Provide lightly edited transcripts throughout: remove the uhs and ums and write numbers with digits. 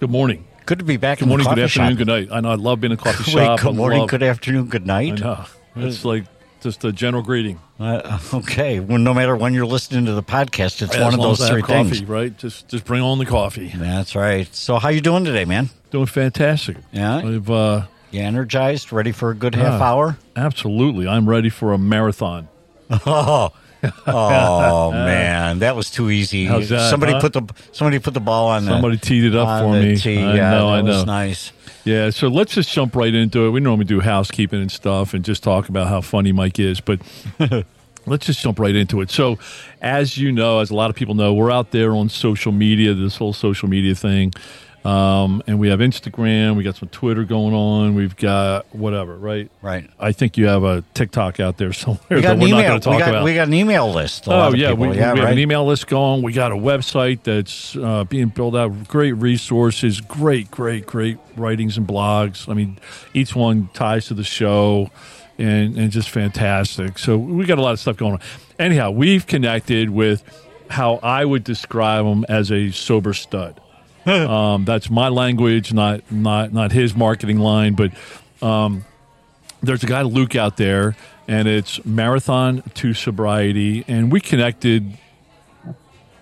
Good morning. Good to be back in the coffee shop. Good morning, good afternoon, good night. I know I love being in a coffee shop. Good morning, good afternoon, good night. I know. It's like just a general greeting. Okay. Well, no matter when you're listening to the podcast, it's one of those three things. Coffee, right? Just bring on the coffee. That's right. So how you doing today, man? Doing fantastic. Yeah? I've, you energized, ready for a good half hour? Absolutely. I'm ready for a marathon. Oh man, that was too easy. Somebody put the ball on. Somebody teed it up for me. I know. Was nice. Yeah, so let's just jump right into it. We normally do housekeeping and stuff, and just talk about how funny Mike is. But let's just jump right into it. So, as you know, as a lot of people know, we're out there on social media. This whole social media thing, and we have Instagram. We got some Twitter going on. We've got whatever, right? Right. I think you have a TikTok out there somewhere that we're not going to talk about. We got an email list. We have an email list going. We got a website that's being built out. Great resources. Great writings and blogs. I mean, each one ties to the show, and just fantastic. So we got a lot of stuff going on. Anyhow, we've connected with how I would describe him as a sober stud. That's my language, not his marketing line, but there's a guy, Luc, out there, and it's Marathon to Sobriety, and we connected a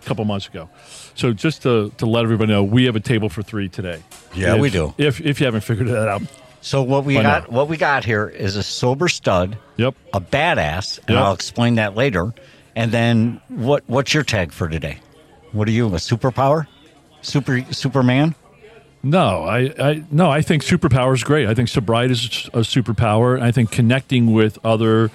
couple months ago. So just to let everybody know, we have a table for three today. Yeah, we do. If you haven't figured that out. So what we got here is a sober stud, a badass, and I'll explain that later. And then what's your tag for today? What are you, a superpower? Superman? No, I think superpower is great. I think sobriety is a superpower. I think connecting with other,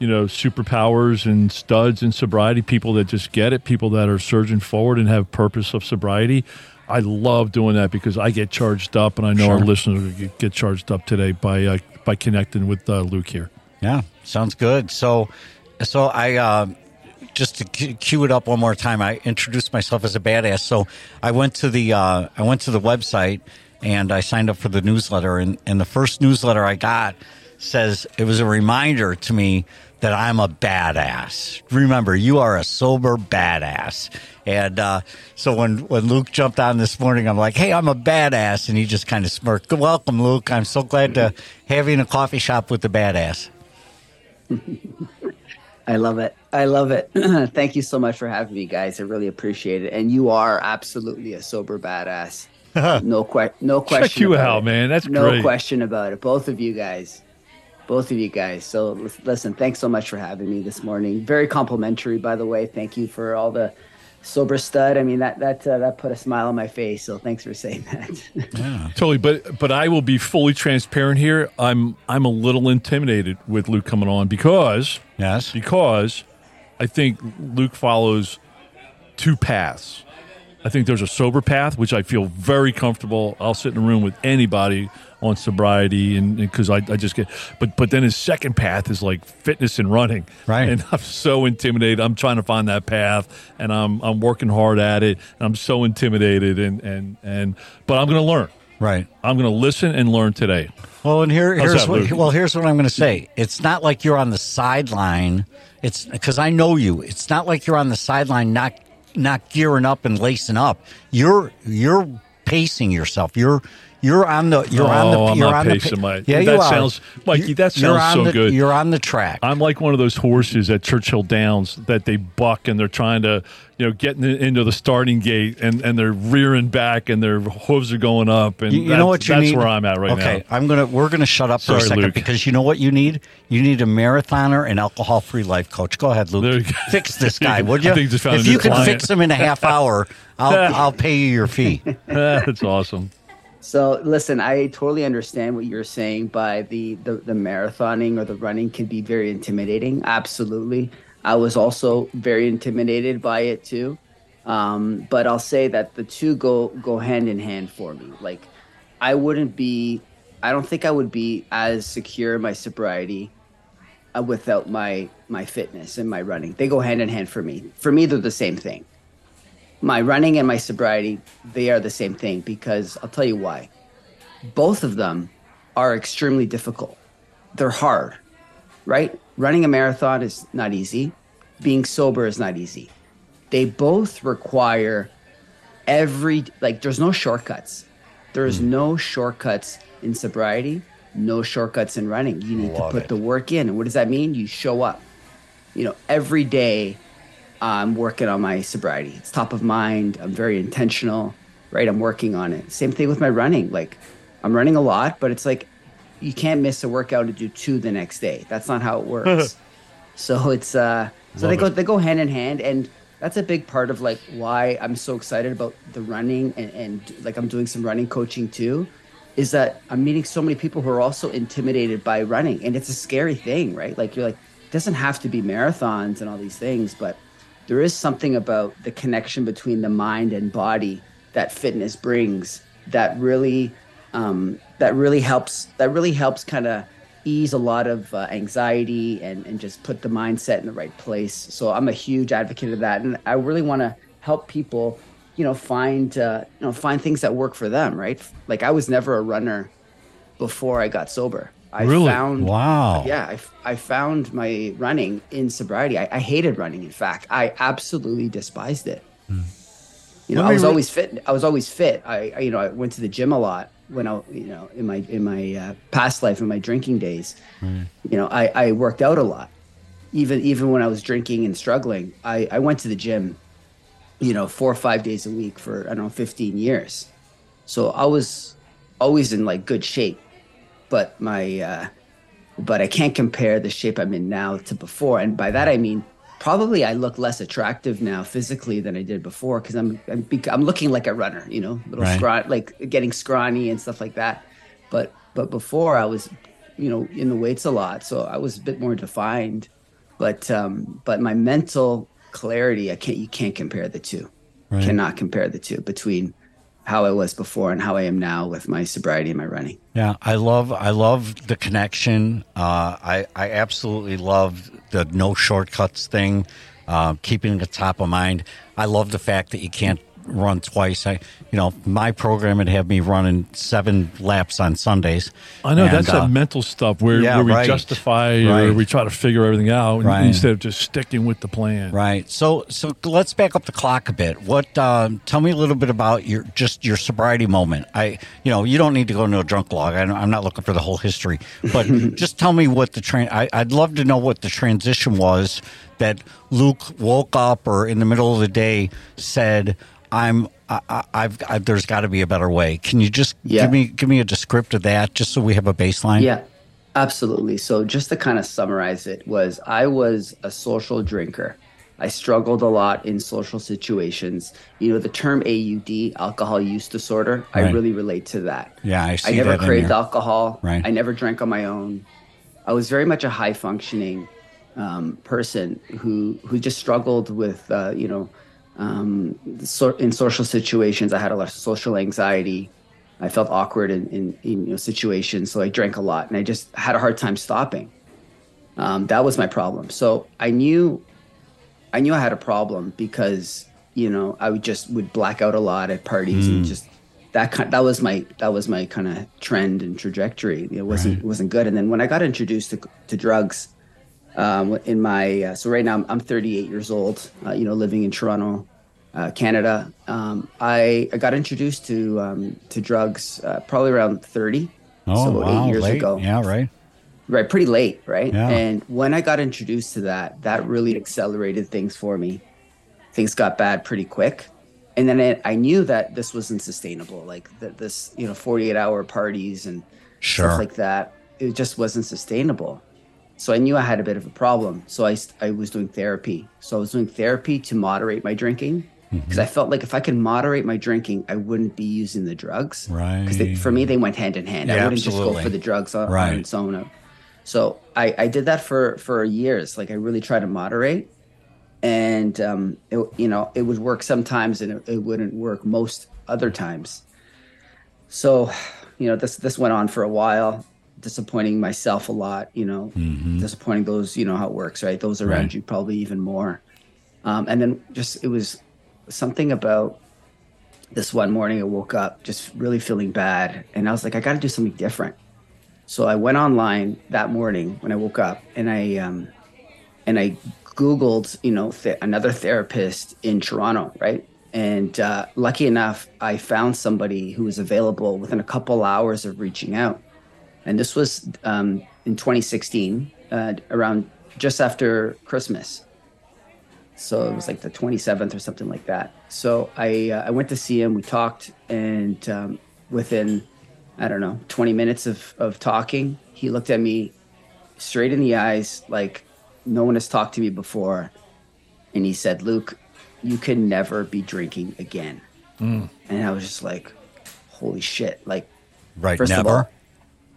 superpowers and studs in sobriety, people that just get it, people that are surging forward and have purpose of sobriety. I love doing that because I get charged up, and I know our listeners get charged up today by connecting with Luc here. Yeah, sounds good. So I. Just to cue it up one more time, I introduced myself as a badass. So I went to the website and I signed up for the newsletter. And the first newsletter I got says it was a reminder to me that I'm a badass. Remember, you are a sober badass. And so when Luc jumped on this morning, I'm like, hey, I'm a badass. And he just kind of smirked. Welcome, Luc. I'm so glad to have you in a coffee shop with the badass. I love it. Thank you so much for having me, guys. I really appreciate it. And you are absolutely a sober badass. No question. Check you out, man. That's great. No question about it. Both of you guys. So listen, thanks so much for having me this morning. Very complimentary, by the way. Thank you for all the sober stud. I mean, that put a smile on my face. So thanks for saying that. Yeah. Totally. But I will be fully transparent here. I'm a little intimidated with Luc coming on because I think Luc follows two paths. I think there's a sober path, which I feel very comfortable. I'll sit in a room with anybody on sobriety, and because I just get. But then his second path is like fitness and running. Right. And I'm so intimidated. I'm trying to find that path, and I'm working hard at it. And I'm so intimidated, but I'm going to learn. Right. I'm going to listen and learn today. Well, and here's what I'm going to say. It's not like you're on the sideline. It's because I know you. It's not like you're on the sideline not gearing up and lacing up. You're pacing yourself. You're on the pacing, Mike. Yeah, that sounds so good. You're on the track. I'm like one of those horses at Churchill Downs that they buck and they're trying to, get into the starting gate and they're rearing back and their hooves are going up. And that's where I'm at right now. Okay, we're gonna shut up for a second, Luc, because you know what you need? You need a marathoner and alcohol-free life coach. Go ahead, Luc. Fix this guy, would you? If you can fix him in a half hour, I'll pay you your fee. That's awesome. So listen, I totally understand what you're saying by the marathoning or the running can be very intimidating. Absolutely. I was also very intimidated by it too. But I'll say that the two go hand in hand for me. Like, I don't think I would be as secure in my sobriety without my fitness and my running. They go hand in hand for me. For me, they're the same thing. My running and my sobriety, they are the same thing, because I'll tell you why. Both of them are extremely difficult. They're hard, right? Running a marathon is not easy. Being sober is not easy. They both require there's no shortcuts. There's no shortcuts in sobriety, no shortcuts in running. You need to put the work in. And what does that mean? You show up. You know, every day I'm working on my sobriety. It's top of mind. I'm very intentional, right? I'm working on it. Same thing with my running. Like, I'm running a lot, but it's like you can't miss a workout to do two the next day. That's not how it works. So it's they go hand in hand, and that's a big part of like why I'm so excited about the running, and like I'm doing some running coaching too, is that I'm meeting so many people who are also intimidated by running, and it's a scary thing, right? Like, you're like, it doesn't have to be marathons and all these things, but there is something about the connection between the mind and body that fitness brings that really helps kind of ease a lot of anxiety and just put the mindset in the right place. So I'm a huge advocate of that, and I really want to help people, you know, find things that work for them, right? Like, I was never a runner before I got sober. I found my running in sobriety. I hated running. In fact, I absolutely despised it. You know, I was always fit. I went to the gym a lot when I, you know, in my past life, in my drinking days. You know, I worked out a lot. Even when I was drinking and struggling, I went to the gym, you know, 4 or 5 days a week for, I don't know, 15 years. So I was always in like good shape, but I can't compare the shape I'm in now to before. And by that, I mean, probably I look less attractive now physically than I did before, because I'm looking like a runner, you know, getting scrawny and stuff like that. But before I was, you know, in the weights a lot, so I was a bit more defined. But my mental clarity, you can't compare the two. Right. Cannot compare the two between how I was before and how I am now with my sobriety and my running. Yeah, I love the connection. I absolutely love the no shortcuts thing, keeping it top of mind. I love the fact that you can't run twice. My program would have me running 7 laps on Sundays. I know, and that's that mental stuff where we justify or we try to figure everything out instead of just sticking with the plan. Right. So let's back up the clock a bit. What? Tell me a little bit about your sobriety moment. You don't need to go into a drunk log. I'm not looking for the whole history, but just tell me what I'd love to know what the transition was that Luc woke up or in the middle of the day said, there's got to be a better way. Can you just give me a descriptor of that, just so we have a baseline? Yeah, absolutely. So just to kind of summarize it, I was a social drinker. I struggled a lot in social situations. You know, the term AUD, alcohol use disorder, right. I really relate to that. Yeah, I see that. I never craved alcohol. Right. I never drank on my own. I was very much a high functioning person who just struggled with, in social situations. I had a lot of social anxiety. I felt awkward in situations, so I drank a lot, and I just had a hard time stopping. That was my problem. So I knew I had a problem because, you know, I would black out a lot at parties and just that was my kind of trend and trajectory. It wasn't good. And then when I got introduced to drugs, right now I'm 38 years old, living in Toronto, Canada. I got introduced to drugs probably around 30, 8 years ago. Yeah, right. Right, pretty late, right? Yeah. And when I got introduced to that, that really accelerated things for me. Things got bad pretty quick. And then I knew that this wasn't sustainable, like 48-hour parties and stuff like that. It just wasn't sustainable. So I knew I had a bit of a problem. So I was doing therapy. So I was doing therapy to moderate my drinking, because I felt like if I could moderate my drinking, I wouldn't be using the drugs. Right. Because for me, they went hand in hand. Yeah, I wouldn't just go for the drugs on its own. So I did that for years. Like, I really tried to moderate. And, it would work sometimes and it wouldn't work most other times. So, this went on for a while, disappointing myself a lot, disappointing those, how it works, right? Those around you probably even more. And then it was something about this one morning I woke up just really feeling bad. And I was like, I got to do something different. So I went online that morning when I woke up and I Googled, another therapist in Toronto, right? And lucky enough, I found somebody who was available within a couple hours of reaching out. And this was in 2016, around just after Christmas. So it was like the 27th or something like that. So I went to see him. We talked, and within, 20 minutes of talking, he looked at me straight in the eyes like, no one has talked to me before. And he said, Luc, you can never be drinking again. Mm. And I was just like, holy shit. Like, right, first never? Of all,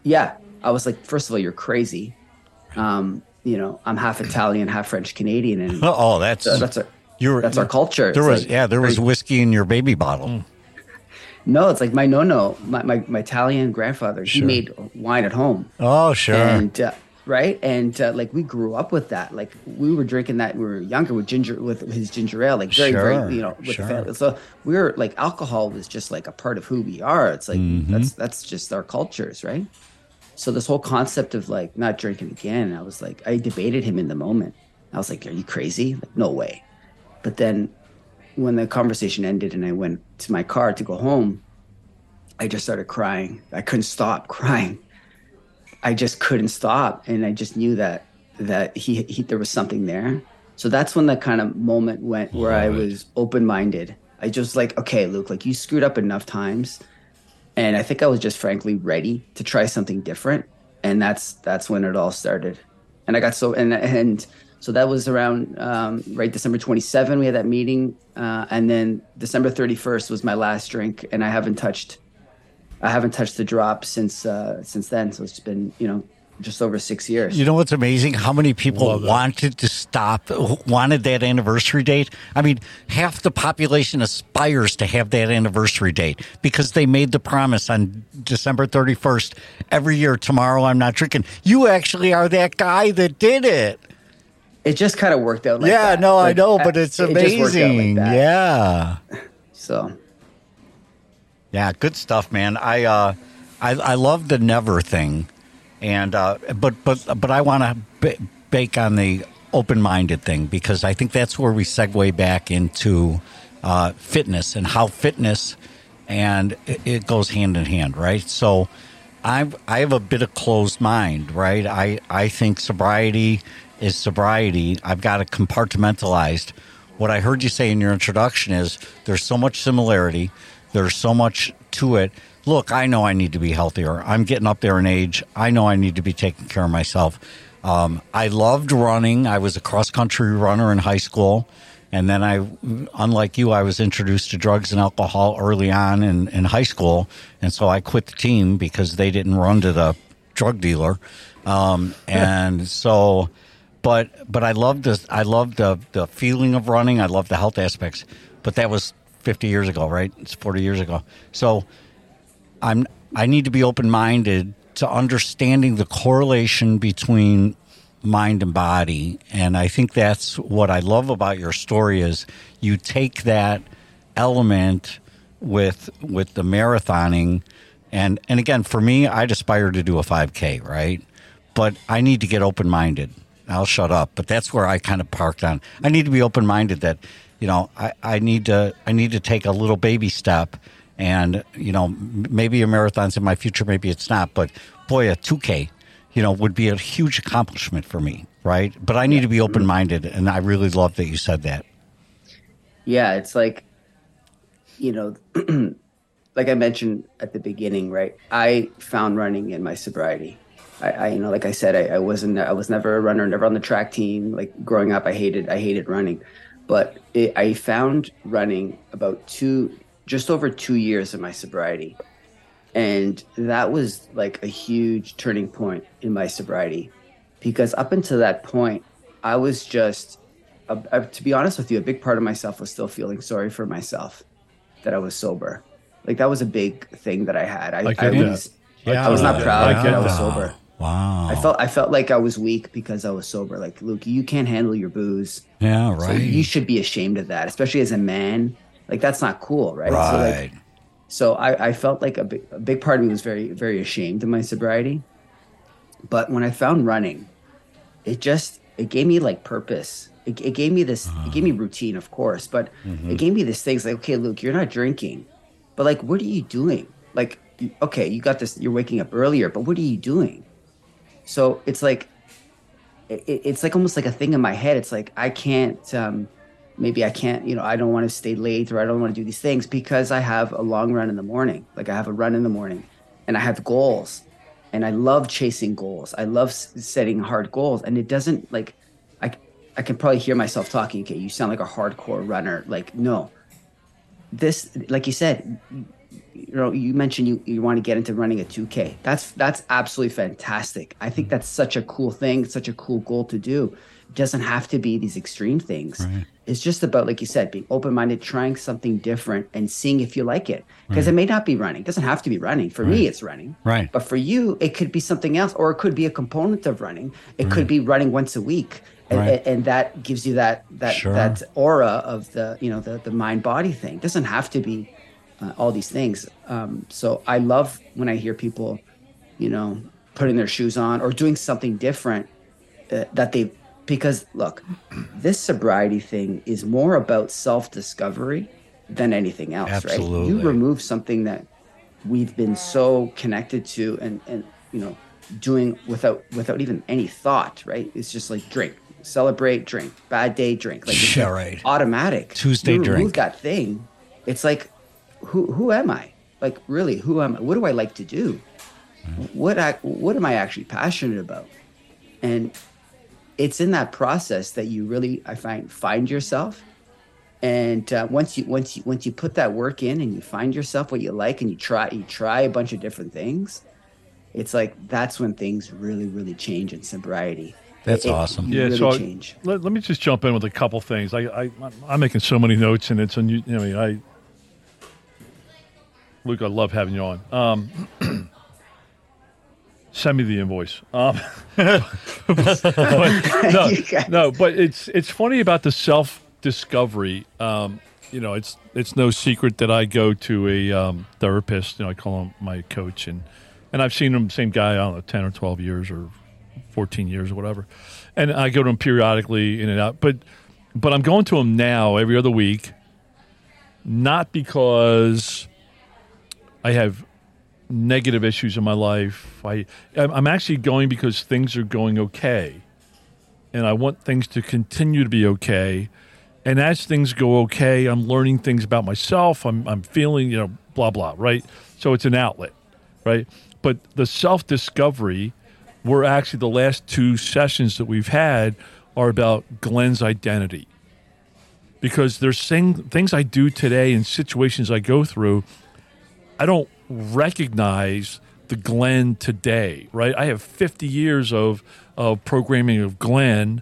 yeah. I was like, first of all, you're crazy. I'm half Italian, half French Canadian. And oh, that's our culture. There was whiskey in your baby bottle. Mm. No, it's like my Italian grandfather, sure. He made wine at home. Oh, sure. And, right. And we grew up with that. Like we were drinking that when we were younger with his ginger ale, like very, sure, very, with sure. The family. So we were like, alcohol was just like a part of who we are. It's like, that's just our cultures. Right. So this whole concept of like not drinking again, I was like, I debated him in the moment. I was like, are you crazy? Like, no way. But then when the conversation ended and I went to my car to go home, I just started crying. I couldn't stop crying. I just couldn't stop. And I just knew that he there was something there. So that's when that kind of moment went where I was open-minded. I just like, okay, Luc, like you screwed up enough times. And I think I was just frankly ready to try something different. And that's when it all started. And I got so that was around, December 27, we had that meeting. And then December 31st was my last drink. And I haven't touched the drop since then. So it's been, just over 6 years. You know what's amazing? How many people wanted that anniversary date? I mean, half the population aspires to have that anniversary date because they made the promise on December 31st, every year, tomorrow I'm not drinking. You actually are that guy that did it. It just kind of worked out like that. Yeah, no, I know, but it's amazing. It like yeah. So... yeah, good stuff, man. I love the never thing, and but I want to bake on the open-minded thing because I think that's where we segue back into fitness and how fitness and it goes hand in hand, right? So I have a bit of closed mind, right? I think sobriety is sobriety. I've got it compartmentalized. What I heard you say in your introduction is there's so much similarity. There's so much to it. Look, I know I need to be healthier. I'm getting up there in age. I know I need to be taking care of myself. I loved running. I was a cross-country runner in high school. And then unlike you, I was introduced to drugs and alcohol early on in high school. And so I quit the team because they didn't run to the drug dealer. But I loved this. I loved the feeling of running. I loved the health aspects. But that was 50 years ago, right? It's 40 years ago. So I need to be open-minded to understanding the correlation between mind and body. And I think that's what I love about your story is you take that element with the marathoning. And again, for me, I'd aspire to do a 5K, right? But I need to get open-minded. I'll shut up. But that's where I kind of parked on. I need to be open-minded that I need to take a little baby step and, maybe a marathon's in my future, maybe it's not. But boy, a 2K, would be a huge accomplishment for me, right? But I need to be open-minded. And I really love that you said that. Yeah, it's like, like I mentioned at the beginning, right? I found running in my sobriety. Like I said, I was never a runner, never on the track team. Like growing up, I hated running. But I found running about just over 2 years of my sobriety. And that was like a huge turning point in my sobriety because up until that point, I was just to be honest with you, a big part of myself was still feeling sorry for myself that I was sober. Like, that was a big thing that I had. I was not proud that I was sober. Wow. I felt like I was weak because I was sober. Like, Luc, you can't handle your booze. Yeah, right. So you should be ashamed of that, especially as a man. Like, that's not cool, right? Right. So I felt like a big part of me was very, very ashamed of my sobriety. But when I found running, it gave me like purpose. It gave me this, it gave me routine, of course, but it gave me this things like, okay, Luc, you're not drinking, but like, what are you doing? Like, okay, you got this, you're waking up earlier, but what are you doing? So it's like almost like a thing in my head. It's like, I can't, maybe I can't, I don't want to stay late, or I don't want to do these things because I have a long run in the morning. Like, I have a run in the morning and I have goals, and I love chasing goals. I love setting hard goals, and it doesn't like, I can probably hear myself talking. Okay, you sound like a hardcore runner. Like, no, this, like you said, you mentioned you want to get into running a 2K. That's absolutely fantastic. I think that's such a cool thing. It's such a cool goal to do. It doesn't have to be these extreme things. Right. It's just about, like you said, being open-minded, trying something different and seeing if you like it. Because it may not be running. It doesn't have to be running. For me, it's running. Right. But for you, it could be something else, or it could be a component of running. It could be running once a week. And that gives you that aura of the the mind body thing. It doesn't have to be all these things. So I love when I hear people, putting their shoes on or doing something different because look, this sobriety thing is more about self-discovery than anything else. Absolutely. Right? You remove something that we've been so connected to and doing without even any thought. Right? It's just like drink. Celebrate, drink. Bad day, drink. Like, it's automatic. Tuesday, drink. Remove that thing. It's like, who am I? Like, really, who am I? What do I like to do? What am I actually passionate about? And it's in that process that you really, I find yourself. And once you put that work in and you find yourself what you like, and you try a bunch of different things, it's like that's when things really, really change in sobriety. That's awesome. Yeah. Really let me just jump in with a couple things. I'm making so many notes, and it's Luc, I love having you on. Send me the invoice. But it's funny about the self-discovery. It's no secret that I go to a therapist. I call him my coach, and I've seen him, same guy, I don't know, 10 or 12 years or 14 years or whatever. And I go to him periodically, in and out. But I'm going to him now every other week, not because I have negative issues in my life. I'm actually going because things are going okay. And I want things to continue to be okay. And as things go okay, I'm learning things about myself. I'm feeling, blah, blah, right? So it's an outlet, right? But the self-discovery, we're actually, the last two sessions that we've had are about Glenn's identity, because there's things I do today and situations I go through, I don't recognize the Glenn today, right? I have 50 years of programming of Glenn,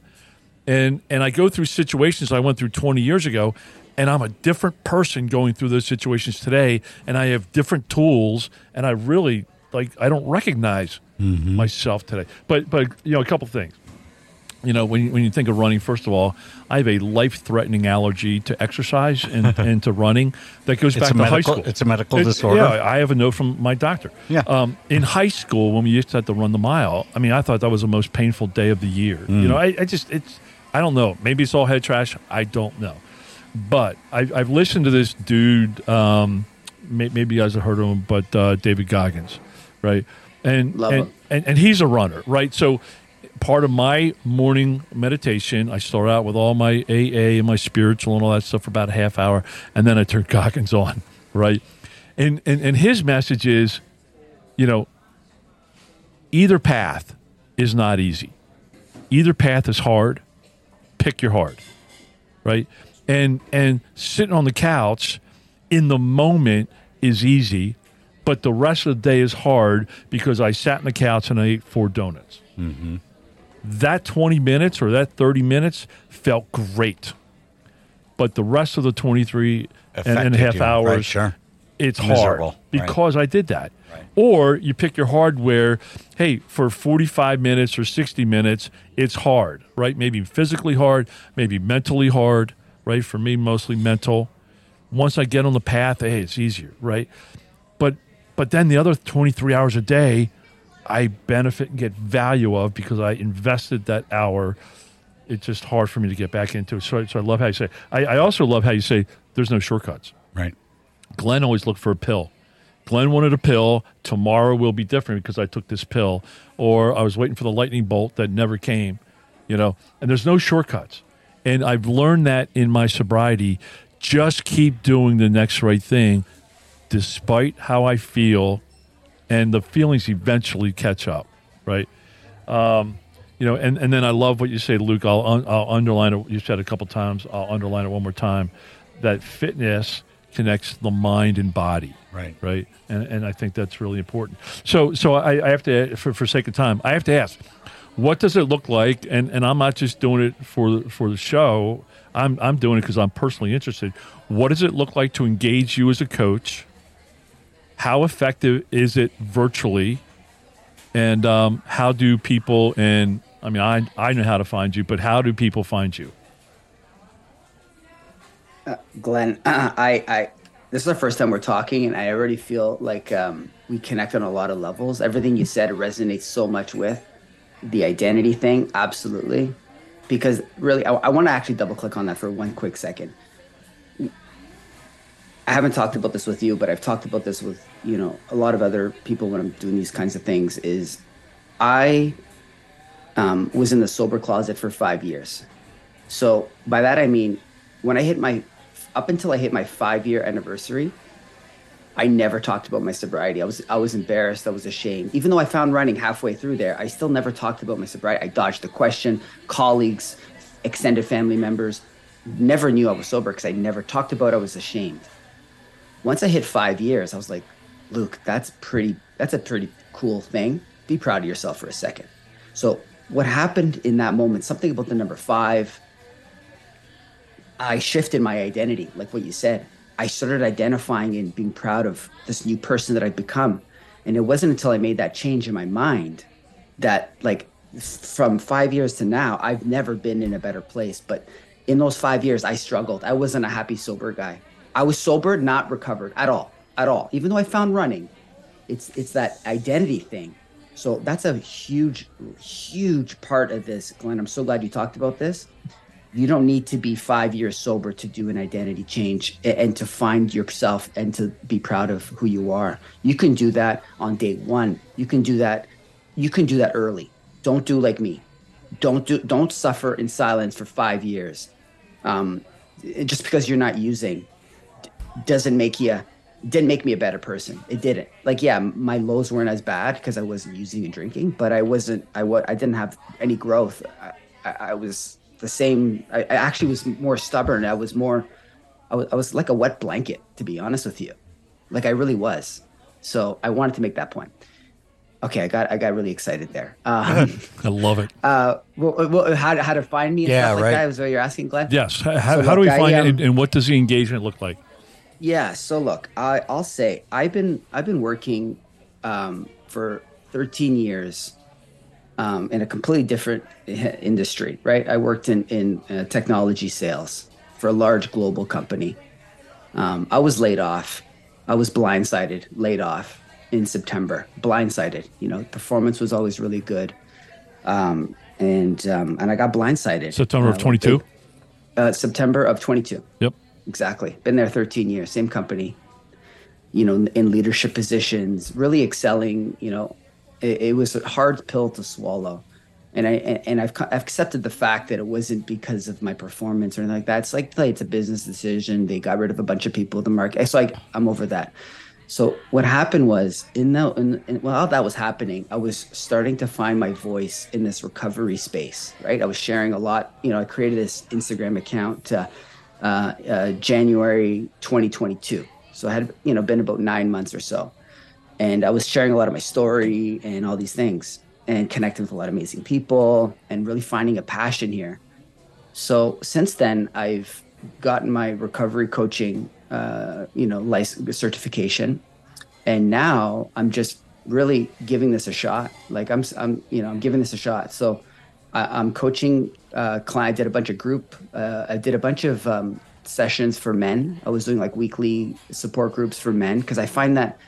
and I go through situations I went through 20 years ago, and I'm a different person going through those situations today, and I have different tools, and I really, I don't recognize myself today. But a couple things. When you think of running, first of all, I have a life-threatening allergy to exercise and to running that goes back to high school. It's a medical disorder. Yeah, I have a note from my doctor. Yeah. In high school, when we used to have to run the mile, I mean, I thought that was the most painful day of the year. I don't know. Maybe it's all head trash. I don't know. But I've listened to this dude, maybe you guys have heard of him, but David Goggins, right? And he's a runner, right? So part of my morning meditation, I start out with all my AA and my spiritual and all that stuff for about a half hour, and then I turn Goggins on, right? And his message is, either path is not easy. Either path is hard. Pick your hard, right? And sitting on the couch in the moment is easy, but the rest of the day is hard because I sat on the couch and I ate 4 donuts. Mm-hmm. that 20 minutes or that 30 minutes felt great. But the rest of the 23 and a half hours, right, sure. It's miserable, hard because right. I did that. Right. Or you pick your hardware, hey, for 45 minutes or 60 minutes, it's hard, right? Maybe physically hard, maybe mentally hard, right? For me, mostly mental. Once I get on the path, hey, it's easier, right? But then the other 23 hours a day, I benefit and get value of because I invested that hour. It's just hard for me to get back into it. So I love how you say. I also love how you say there's no shortcuts. Right. Glenn always looked for a pill. Glenn wanted a pill. Tomorrow will be different because I took this pill. Or I was waiting for the lightning bolt that never came. You know. And there's no shortcuts. And I've learned that in my sobriety. Just keep doing the next right thing despite how I feel. And the feelings eventually catch up, right? You know, and then I love what you say, Luc. I'll underline it. You said it a couple times. I'll underline it one more time. That fitness connects the mind and body, right? And I think that's really important. So I have to, for sake of time, I have to ask, what does it look like? And I'm not just doing it for the show. I'm doing it because I'm personally interested. What does it look like to engage you as a coach? How effective is it virtually? And how do people, and I mean, I know how to find you, but how do people find you? Glenn, this is the first time we're talking, and I already feel like we connect on a lot of levels. Everything you said resonates so much with the identity thing, absolutely. Because really, I want to actually double click on that for one quick second. I haven't talked about this with you, but I've talked about this with, you know, a lot of other people when I'm doing these kinds of things is I was in the sober closet for 5 years. So by that, I mean, up until I hit my 5-year anniversary, I never talked about my sobriety. I was embarrassed. I was ashamed. Even though I found running halfway through there, I still never talked about my sobriety. I dodged the question, colleagues, extended family members, never knew I was sober because I never talked about it. I was ashamed. Once I hit 5 years, I was like, Luc, that's a pretty cool thing. Be proud of yourself for a second. So what happened in that moment, something about the number 5, I shifted my identity, like what you said. I started identifying and being proud of this new person that I've become. And it wasn't until I made that change in my mind that like from 5 years to now, I've never been in a better place. But in those 5 years, I struggled. I wasn't a happy, sober guy. I was sober, not recovered at all. Even though I found running, it's that identity thing. So that's a huge, huge part of this, Glenn. I'm so glad you talked about this. You don't need to be 5 years sober to do an identity change and to find yourself and to be proud of who you are. You can do that on day one. You can do that. You can do that early. Don't do like me. Don't suffer in silence for 5 years. Just because you're not using didn't make me a better person. It didn't. Like, yeah, my lows weren't as bad because I wasn't using and drinking, but I didn't have any growth. I was the same. I actually was more stubborn. I was like a wet blanket, to be honest with you. Like I really was. So I wanted to make that point. Okay, I got really excited there. I love it. How to find me? And yeah, stuff like that is what you're asking, Glenn. Yes. How do we find it, and what does the engagement look like? Yeah. So look, I'll say I've been working for 13 years in a completely different industry. Right. I worked in technology sales for a large global company. I was laid off. I was blindsided, laid off. In September, blindsided. You know, performance was always really good, and I got blindsided. September of 22. September of 22. Yep, exactly. Been there 13 years, same company. You know, in leadership positions, really excelling. You know, it was a hard pill to swallow, and I've accepted the fact that it wasn't because of my performance or anything like that. It's like it's a business decision. They got rid of a bunch of people in the market. So I'm over that. So what happened was, while that was happening, I was starting to find my voice in this recovery space, right? I was sharing a lot. You know, I created this Instagram account January 2022. So I had, you know, been about 9 months or so. And I was sharing a lot of my story and all these things. and connecting with a lot of amazing people and really finding a passion here. So since then, I've gotten my recovery coaching, license certification. And now I'm just really giving this a shot. Like I'm giving this a shot. So I'm coaching clients. I did a bunch of group. I did a bunch of sessions for men. I was doing like weekly support groups for men because I find that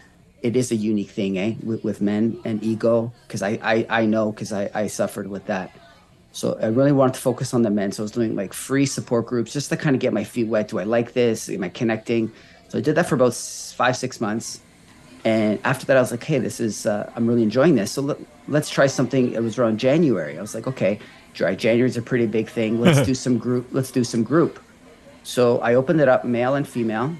it is a unique thing, with men and ego, because I know, because I suffered with that. So I really wanted to focus on the men. So I was doing like free support groups just to kind of get my feet wet. Do I like this? Am I connecting? So I did that for about 5-6 months. And after that, I was like, hey, this is, I'm really enjoying this. So let's try something. It was around January. I was like, okay, dry January is a pretty big thing. Let's do some group. So I opened it up, male and female,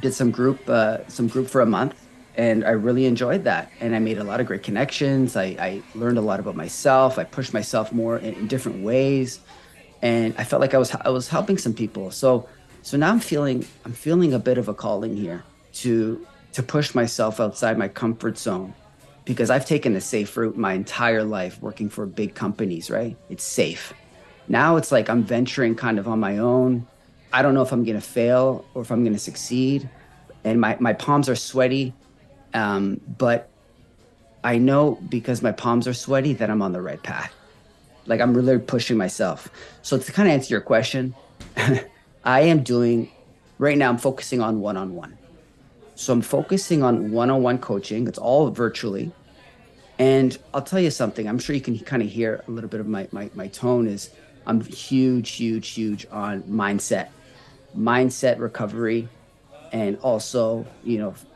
did some group for a month. And I really enjoyed that. And I made a lot of great connections. I learned a lot about myself. I pushed myself more in different ways. And I felt like I was helping some people. So now I'm feeling a bit of a calling here to push myself outside my comfort zone, because I've taken the safe route my entire life working for big companies, right? It's safe. Now it's like I'm venturing kind of on my own. I don't know if I'm gonna fail or if I'm gonna succeed. And my palms are sweaty. But I know, because my palms are sweaty, that I'm on the right path. Like I'm really pushing myself. So to kind of answer your question, I am doing right now, I'm focusing on one-on-one. So I'm focusing on one-on-one coaching. It's all virtually. And I'll tell you something, I'm sure you can kind of hear a little bit of my tone is I'm huge on mindset recovery. And also,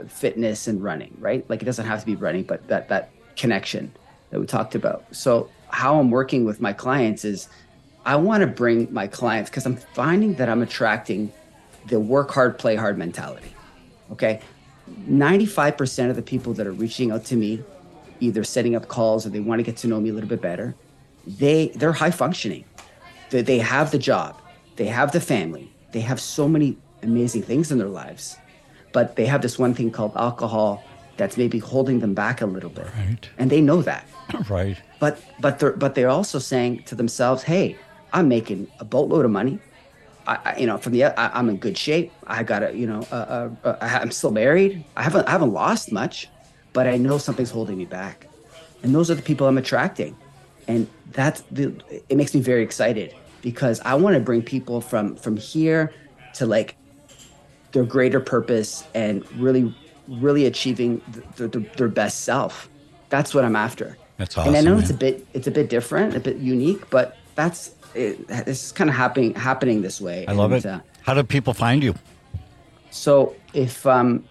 fitness and running, right? Like it doesn't have to be running, but that connection that we talked about. So how I'm working with my clients is I want to bring my clients, because I'm finding that I'm attracting the work hard, play hard mentality, okay? 95% of the people that are reaching out to me, either setting up calls or they want to get to know me a little bit better, they're high functioning. They have the job, they have the family, they have so many amazing things in their lives, but they have this one thing called alcohol that's maybe holding them back a little bit, right? And they know that, right? But they're also saying to themselves, hey, I'm making a boatload of money, I'm in good shape, I gotta, I'm still married, I haven't lost much, but I know something's holding me back. And those are the people I'm attracting, and it makes me very excited, because I want to bring people from here to like their greater purpose and really, really achieving their best self. That's what I'm after. That's awesome. And I know, man, it's a bit different, a bit unique, but that's it. This is kind of happening this way. I love it. How do people find you? So if you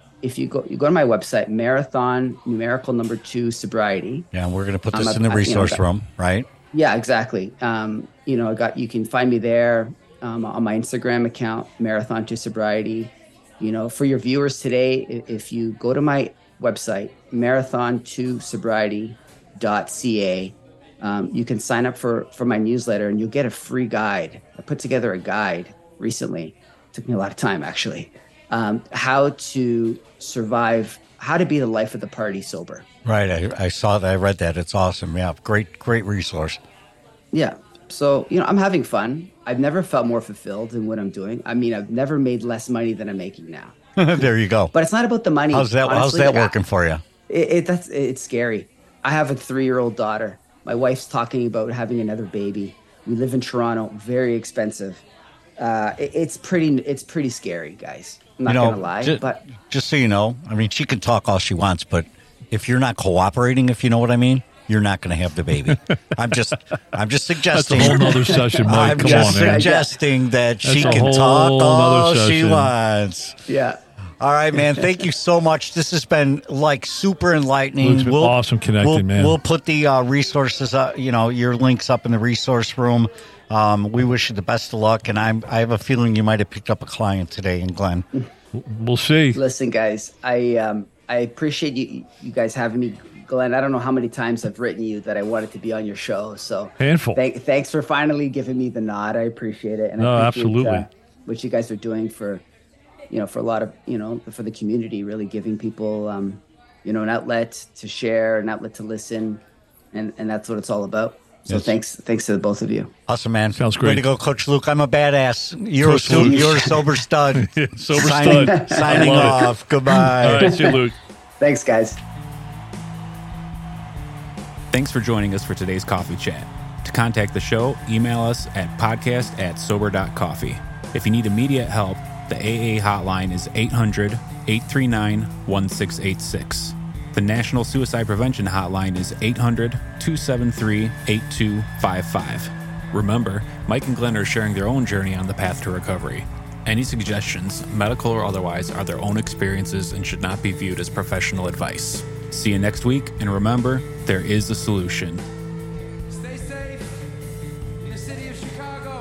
go to my website, Marathon #2 Sobriety. Yeah, and we're going to put this in the resource room, right? Yeah, exactly. You can find me there. On my Instagram account, Marathon to Sobriety. For your viewers today, if you go to my website, marathontosobriety.ca, you can sign up for my newsletter and you'll get a free guide. I put together a guide recently. It took me a lot of time, actually. How to survive, how to be the life of the party sober. Right. I saw that. I read that. It's awesome. Yeah. Great resource. Yeah. So, I'm having fun. I've never felt more fulfilled in what I'm doing. I mean, I've never made less money than I'm making now. There you go. But it's not about the money. How's that working for you? It's scary. I have a 3-year-old daughter. My wife's talking about having another baby. We live in Toronto. Very expensive. It's pretty scary, guys. I'm not going to lie. Just so you know, I mean, she can talk all she wants, but if you're not cooperating, if you know what I mean, you're not going to have the baby. I'm just suggesting. That's a whole other session, Mike. I'm just suggesting that she can talk all she wants. Yeah. All right, man. Thank you so much. This has been like super enlightening. It's been awesome connecting, man. We'll put the resources, your links up in the resource room. We wish you the best of luck, and I have a feeling you might have picked up a client today in Glenn. We'll see. Listen, guys, I appreciate you guys having me. Glenn, I don't know how many times I've written you that I wanted to be on your show. So handful. Thanks for finally giving me the nod. I appreciate it. And I appreciate, absolutely, what you guys are doing for a lot of, for the community, really giving people, an outlet to share, an outlet to listen, and that's what it's all about. So yes. Thanks to the both of you. Awesome, man. Sounds great. Way to go, Coach Luc. I'm a badass. You're a sober stud. Signing off. Goodbye. All right, see you, Luc. Thanks, guys. Thanks for joining us for today's coffee chat. To contact the show, email us at podcast@sober.coffee. If you need immediate help, the AA hotline is 800-839-1686. The National Suicide Prevention Hotline is 800-273-8255. Remember, Mike and Glenn are sharing their own journey on the path to recovery. Any suggestions, medical or otherwise, are their own experiences and should not be viewed as professional advice. See you next week, and remember, there is a solution. Stay safe in the city of Chicago.